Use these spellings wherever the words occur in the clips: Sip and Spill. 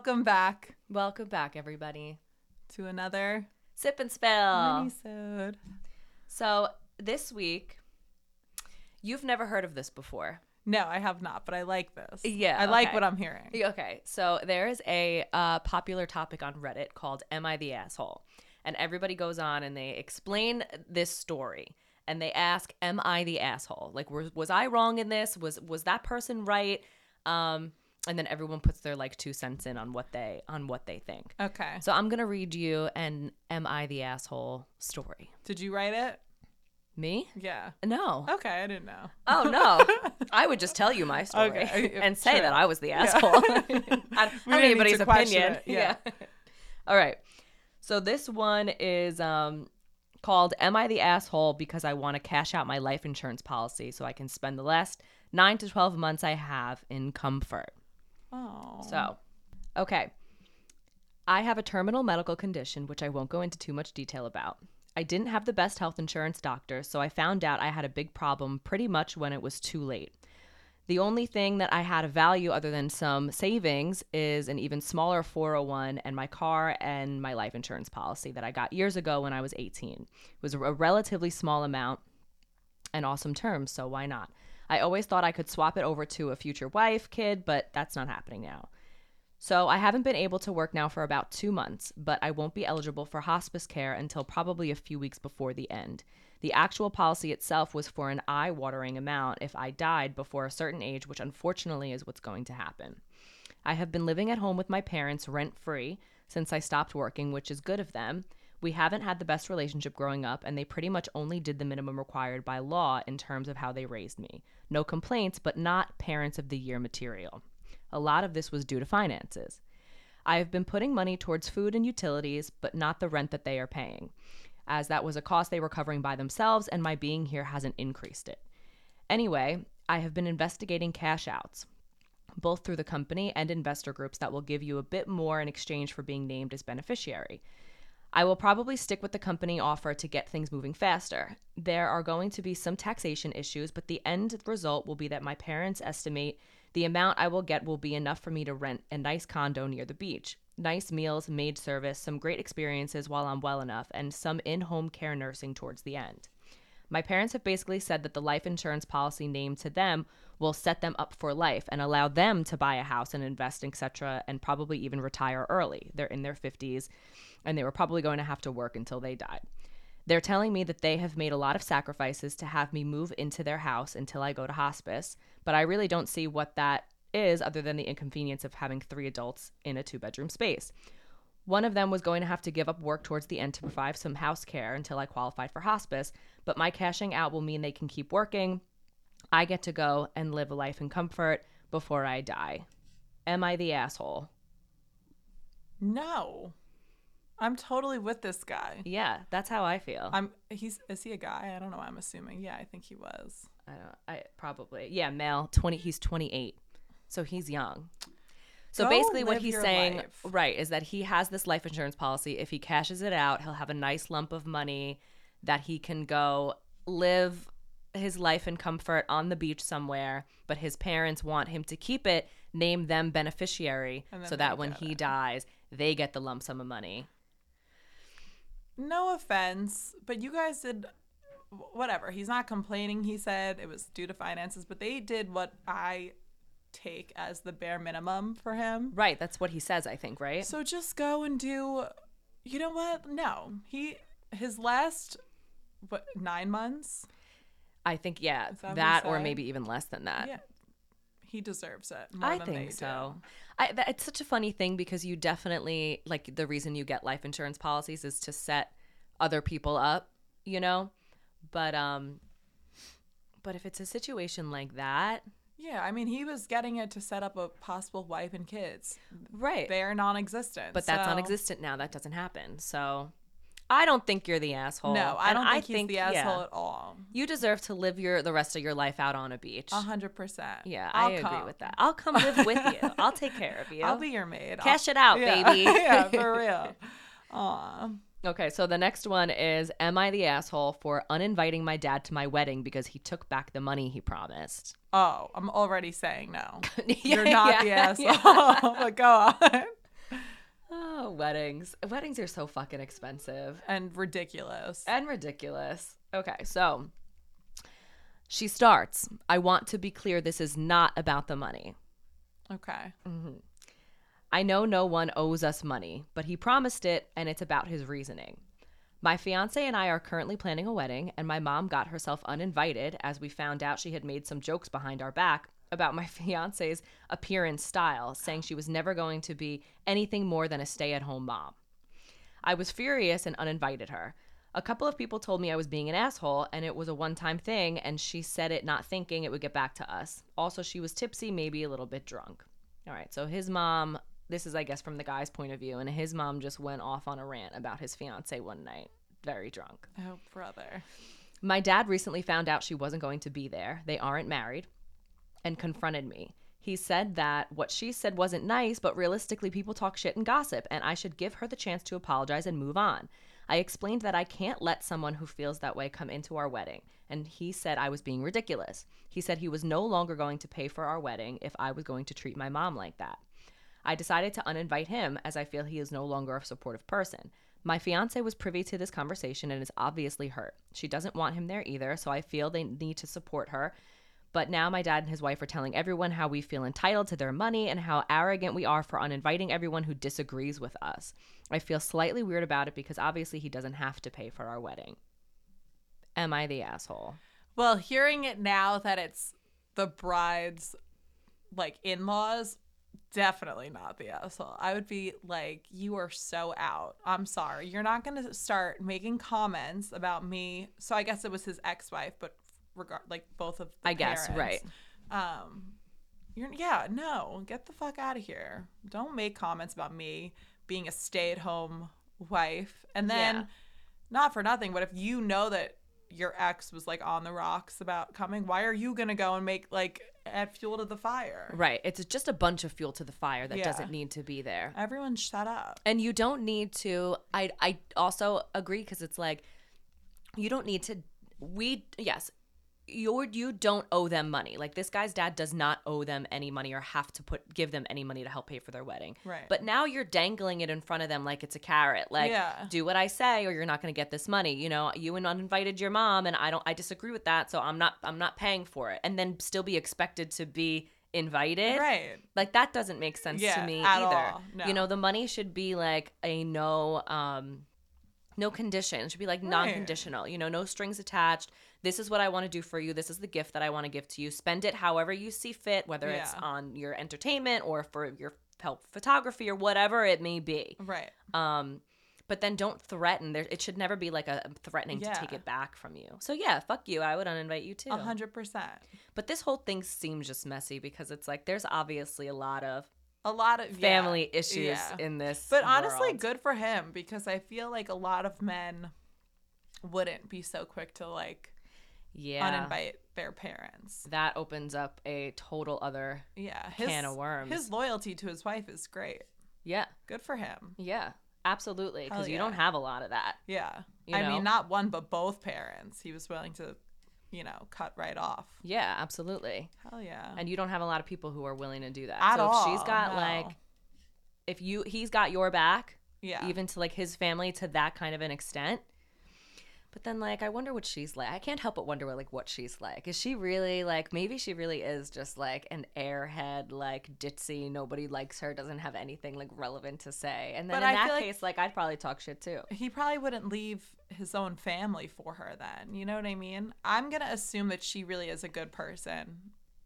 Welcome back, everybody, to another Sip and Spill minisode. So this week, you've never heard of this before. No, I have not, but I like this. Yeah, I like what I'm hearing. Okay, so there is a popular topic on Reddit called "Am I the Asshole?" and everybody goes on and they explain this story. And they ask, am I the asshole? Like, was I wrong in this? Was that person right? And then everyone puts their, like, 2 cents in on what they think. Okay. So I'm going to read you an Am I the Asshole story. Did you write it? Me? Yeah. No. Okay, I didn't know. Oh, no. I would just tell you my story and say that I was the asshole. Yeah. I don't have anybody's opinion. Yeah. All right. So this one is... called Am I the Asshole Because I Want to Cash Out My Life Insurance Policy So I Can Spend the Last 9 to 12 Months I Have in Comfort. Oh. So, okay. I have a terminal medical condition, which I won't go into too much detail about. I didn't have the best health insurance doctor, so I found out I had a big problem pretty much when it was too late. The only thing that I had of value other than some savings is an even smaller 401 and my car and my life insurance policy that I got years ago when I was 18. It was a relatively small amount and awesome terms, so why not? I always thought I could swap it over to a future wife, kid, but that's not happening now. So I haven't been able to work now for about 2 months, but I won't be eligible for hospice care until probably a few weeks before the end. The actual policy itself was for an eye-watering amount if I died before a certain age, which unfortunately is what's going to happen. I have been living at home with my parents rent-free since I stopped working, which is good of them. We haven't had the best relationship growing up, and they pretty much only did the minimum required by law in terms of how they raised me. No complaints, but not parents of the year material. A lot of this was due to finances. I have been putting money towards food and utilities, but not the rent that they are paying, as that was a cost they were covering by themselves, and my being here hasn't increased it. Anyway, I have been investigating cash outs, both through the company and investor groups that will give you a bit more in exchange for being named as beneficiary. I will probably stick with the company offer to get things moving faster. There are going to be some taxation issues, but the end result will be that my parents estimate the amount I will get will be enough for me to rent a nice condo near the beach. Nice meals, maid service, some great experiences while I'm well enough, and some in-home care nursing towards the end. My parents have basically said that the life insurance policy named to them will set them up for life and allow them to buy a house and invest, etc., and probably even retire early. They're in their 50s, and they were probably going to have to work until they died. They're telling me that they have made a lot of sacrifices to have me move into their house until I go to hospice, but I really don't see what that is other than the inconvenience of having 3 adults in a 2-bedroom space. One of them was going to have to give up work towards the end to provide some house care until I qualified for hospice, but my cashing out will mean they can keep working. I get to go and live a life in comfort before I die. Am I the asshole? No. I'm totally with this guy. Yeah, that's how I feel. Is he a guy? I don't know. I'm assuming. Yeah, I think he was. I probably. Yeah, male. He's 28. So he's young. So go basically what he's saying, right, is that he has this life insurance policy. If he cashes it out, he'll have a nice lump of money that he can go live his life in comfort on the beach somewhere. But his parents want him to keep it, name them beneficiary, so that when he dies, they get the lump sum of money. No offense, but you guys did whatever. He's not complaining. He said it was due to finances, but they did what I take as the bare minimum for him. Right, that's what he says, I think, right? So just go and do, you know what? No. His last 9 months? I think, yeah, that or maybe even less than that. Yeah. He deserves it more than they do. I think so. It's such a funny thing because you definitely, like, the reason you get life insurance policies is to set other people up, you know? But if it's a situation like that... Yeah, I mean, he was getting it to set up a possible wife and kids. Right. They're non-existent. But that's non-existent now. That doesn't happen. So I don't think you're the asshole. No, I don't think he's the asshole at all. You deserve to live the rest of your life out on a beach. 100%. Yeah, I agree with that. I'll come live with you. I'll take care of you. I'll be your maid. Cash it out, baby. Yeah, for real. Aw. Okay, so the next one is, am I the asshole for uninviting my dad to my wedding because he took back the money he promised? Oh, I'm already saying no. You're not the asshole, but go on. Oh, weddings. Weddings are so fucking expensive. And ridiculous. Okay, so she starts. I want to be clear, this is not about the money. Okay. Mm-hmm. I know no one owes us money, but he promised it, and it's about his reasoning. My fiancé and I are currently planning a wedding, and my mom got herself uninvited as we found out she had made some jokes behind our back about my fiancé's appearance style, saying she was never going to be anything more than a stay-at-home mom. I was furious and uninvited her. A couple of people told me I was being an asshole, and it was a one-time thing, and she said it not thinking it would get back to us. Also, she was tipsy, maybe a little bit drunk. All right, so his mom... This is, I guess, from the guy's point of view. And his mom just went off on a rant about his fiance one night, very drunk. Oh, brother. My dad recently found out she wasn't going to be there. They aren't married, and confronted me. He said that what she said wasn't nice, but realistically, people talk shit and gossip, and I should give her the chance to apologize and move on. I explained that I can't let someone who feels that way come into our wedding, and he said I was being ridiculous. He said he was no longer going to pay for our wedding if I was going to treat my mom like that. I decided to uninvite him as I feel he is no longer a supportive person. My fiancé was privy to this conversation and is obviously hurt. She doesn't want him there either, so I feel they need to support her. But now my dad and his wife are telling everyone how we feel entitled to their money and how arrogant we are for uninviting everyone who disagrees with us. I feel slightly weird about it because obviously he doesn't have to pay for our wedding. Am I the asshole? Well, hearing it now that it's the bride's, like, in-laws... Definitely not the asshole. I would be like, you are so out. I'm sorry. You're not going to start making comments about me. So I guess it was his ex-wife, but both of the parents. I guess, right. Get the fuck out of here. Don't make comments about me being a stay-at-home wife. And then, not for nothing, but if you know that your ex was, like, on the rocks about coming, why are you going to go and make, like... add fuel to the fire. Right. It's just a bunch of fuel to the fire that doesn't need to be there. Everyone shut up. And you don't need to. I also agree, because it's like, you don't need to. You don't owe them money. Like, this guy's dad does not owe them any money or have to give them any money to help pay for their wedding. Right. But now you're dangling it in front of them like it's a carrot. Like, do what I say or you're not going to get this money. You know, you uninvited your mom, and I disagree with that, so I'm not paying for it. And then still be expected to be invited. Right. Like, that doesn't make sense to me at either. All. No. You know, the money should be like a no condition. It should be like non-conditional, you know, no strings attached. This is what I want to do for you. This is the gift that I want to give to you. Spend it however you see fit, whether it's on your entertainment or for your help photography or whatever it may be. Right. But then don't threaten. It should never be like a threatening to take it back from you. So fuck you. I would uninvite you too. 100%. But this whole thing seems just messy because it's like there's obviously a lot of family issues in this world. Honestly, good for him, because I feel like a lot of men wouldn't be so quick to uninvite their parents. That opens up a total other can of worms. His loyalty to his wife is great. Yeah. Good for him. Yeah, absolutely, because you don't have a lot of that. Yeah. I mean, not one but both parents. He was willing to... cut right off. Yeah, absolutely. Hell yeah. And you don't have a lot of people who are willing to do that. So if she's got he's got your back, even to his family to that kind of an extent. But then I wonder what she's like. I can't help but wonder what she's like. Is she really maybe she really is just an airhead, ditzy, nobody likes her, doesn't have anything relevant to say. And then in that case, I'd probably talk shit too. He probably wouldn't leave his own family for her then. You know what I mean? I'm going to assume that she really is a good person,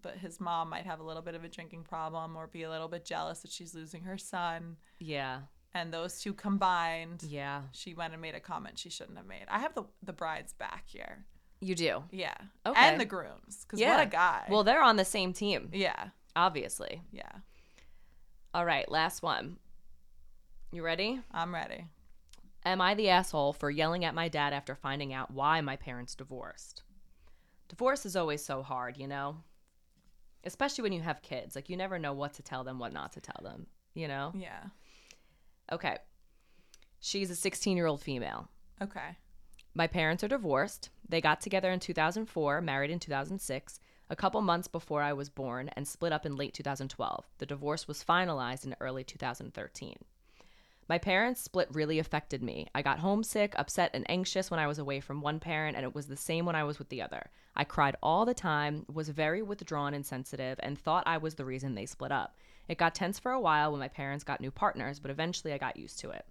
but his mom might have a little bit of a drinking problem or be a little bit jealous that she's losing her son. Yeah. And those two combined, she went and made a comment she shouldn't have made. I have the bride's back here. You do? Yeah. Okay. And the groom's, because what a guy. Well, they're on the same team. Yeah. Obviously. Yeah. All right, last one. You ready? I'm ready. Am I the asshole for yelling at my dad after finding out why my parents divorced? Divorce is always so hard, Especially when you have kids. You never know what to tell them, what not to tell them, Yeah. Okay. She's a 16-year-old female. Okay. My parents are divorced. They got together in 2004, married in 2006, a couple months before I was born, and split up in late 2012. The divorce was finalized in early 2013. My parents' split really affected me. I got homesick, upset, and anxious when I was away from one parent, and it was the same when I was with the other. I cried all the time, was very withdrawn and sensitive, and thought I was the reason they split up. It got tense for a while when my parents got new partners, but eventually I got used to it.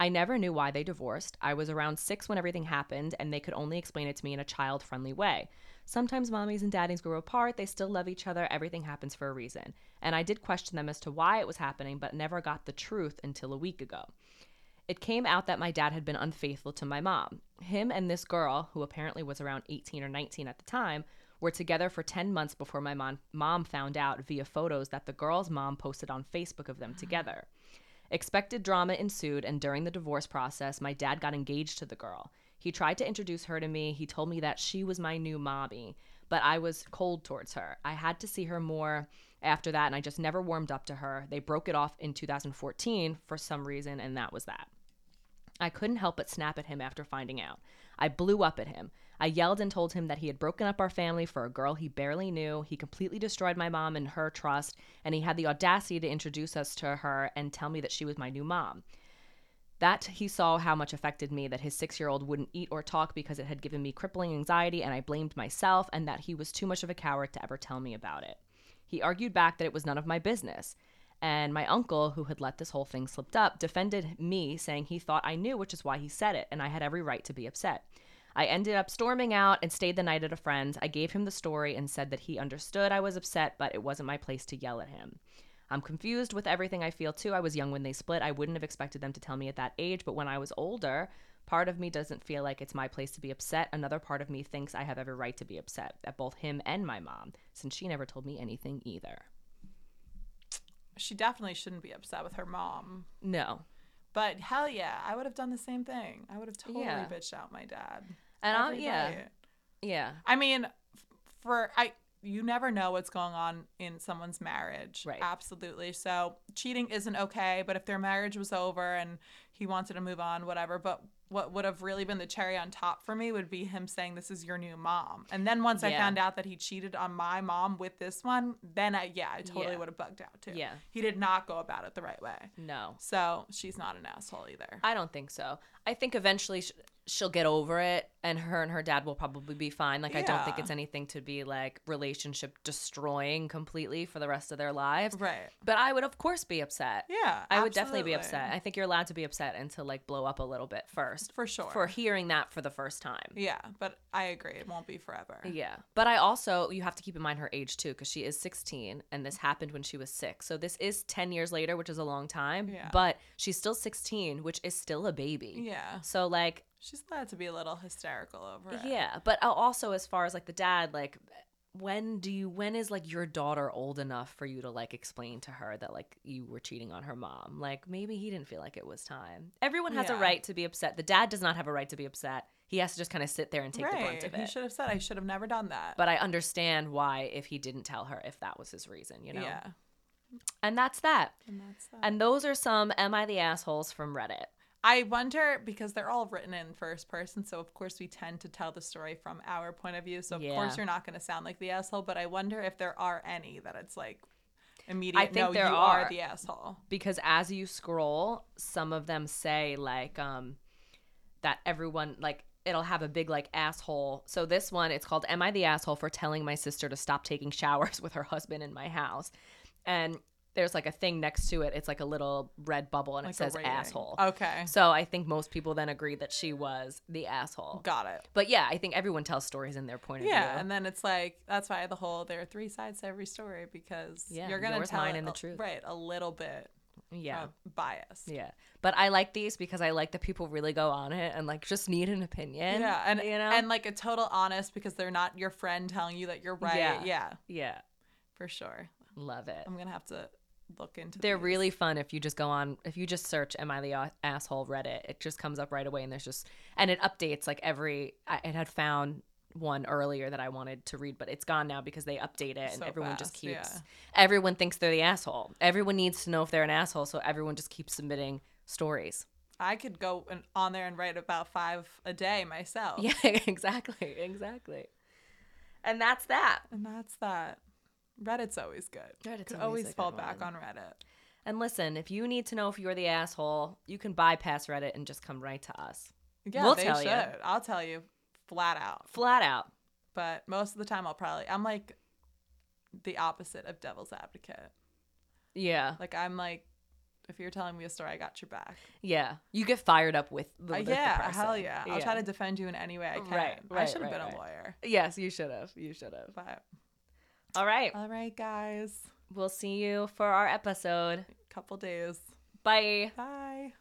I never knew why they divorced. I was around 6 when everything happened, and they could only explain it to me in a child-friendly way. Sometimes mommies and daddies grow apart. They still love each other. Everything happens for a reason. And I did question them as to why it was happening, but never got the truth until a week ago. It came out that my dad had been unfaithful to my mom. Him and this girl, who apparently was around 18 or 19 at the time, were together for 10 months before my mom found out via photos that the girl's mom posted on Facebook of them together. Expected drama ensued, and during the divorce process, my dad got engaged to the girl. He tried to introduce her to me. He told me that she was my new mommy, but I was cold towards her. I had to see her more after that, and I just never warmed up to her. They broke it off in 2014 for some reason, and that was that. I couldn't help but snap at him after finding out. I blew up at him. I yelled and told him that he had broken up our family for a girl he barely knew. He completely destroyed my mom and her trust, and he had the audacity to introduce us to her and tell me that she was my new mom. That he saw how much affected me, that his 6-year-old wouldn't eat or talk because it had given me crippling anxiety, and I blamed myself, and that he was too much of a coward to ever tell me about it. He argued back that it was none of my business. And my uncle, who had let this whole thing slip up, defended me, saying he thought I knew, which is why he said it, and I had every right to be upset. I ended up storming out and stayed the night at a friend's. I gave him the story and said that he understood I was upset, but it wasn't my place to yell at him. I'm confused with everything I feel, too. I was young when they split. I wouldn't have expected them to tell me at that age, but when I was older, part of me doesn't feel like it's my place to be upset. Another part of me thinks I have every right to be upset at both him and my mom, since she never told me anything either. She definitely shouldn't be upset with her mom. No. But hell yeah, I would have done the same thing. I would have totally bitched out my dad. And yeah. I mean, you never know what's going on in someone's marriage. Right. Absolutely. So cheating isn't okay, but if their marriage was over and he wanted to move on, whatever. But what would have really been the cherry on top for me would be him saying, this is your new mom. And then once I found out that he cheated on my mom with this one, then I totally would have bugged out too. Yeah. He did not go about it the right way. No. So she's not an asshole either. I don't think so. I think eventually she'll get over it, and her dad will probably be fine. Like, I don't think it's anything to be like relationship destroying completely for the rest of their lives. Right. But I would, of course, be upset. Yeah. I would definitely be upset. I think you're allowed to be upset and to like blow up a little bit first. For sure. For hearing that for the first time. Yeah. But I agree. It won't be forever. Yeah. But I also, you have to keep in mind her age too, because she is 16 and this happened when she was 6. So this is 10 years later, which is a long time. Yeah. But she's still 16, which is still a baby. Yeah. So like, she's allowed to be a little hysterical over it. Yeah, but also as far as like the dad, like when is like your daughter old enough for you to like explain to her that like you were cheating on her mom? Like maybe he didn't feel like it was time. Everyone has a right to be upset. The dad does not have a right to be upset. He has to just kind of sit there and take the brunt of it. He should have said, I should have never done that. But I understand why if he didn't tell her, if that was his reason, you know? Yeah. And that's that. And those are some Am I the Assholes from Reddit. I wonder, because they're all written in first person, so of course we tend to tell the story from our point of view, so of course you're not going to sound like the asshole, but I wonder if there are any that it's like immediate, I think no, there you are the asshole. Because as you scroll, some of them say like that everyone, like it'll have a big like asshole. So this one, it's called, Am I the Asshole for Telling My Sister to Stop Taking Showers with Her Husband in My House? And there's like a thing next to it. It's like a little red bubble and like it says asshole. Okay. So I think most people then agree that she was the asshole. Got it. But yeah, I think everyone tells stories in their point of view. Yeah, and then it's like, that's why there are three sides to every story, because you're going to tell mine and the truth. Right, a little bit. Yeah. Bias. Yeah. But I like these because I like that people really go on it and like just need an opinion. Yeah, and you know, and like a total honest, because they're not your friend telling you that you're right. Yeah. For sure. Love it. I'm going to have to look into they're these. Really fun if you just search Am I the Asshole Reddit. It just comes up right away, and and it updates like every it had found one earlier that I wanted to read, but it's gone now because they update it, and so everyone fast, just keeps everyone thinks they're the asshole. Everyone needs to know if they're an asshole, so everyone just keeps submitting stories. I could go on there and write about 5 a day myself. Yeah, exactly. And that's that. Reddit's always good. Reddit's could always fall back on Reddit. And listen, if you need to know if you're the asshole, you can bypass Reddit and just come right to us. Yeah, we'll tell you. I'll tell you flat out. Flat out. But most of the time I'm like the opposite of devil's advocate. Yeah. Like I'm like, if you're telling me a story, I got your back. Yeah. You get fired up with the yeah, person. Hell yeah. I'll try to defend you in any way I can. Right, I should have been a lawyer. Yes, you should have. You should have. But All right, guys. We'll see you for our episode. Couple days. Bye. Bye.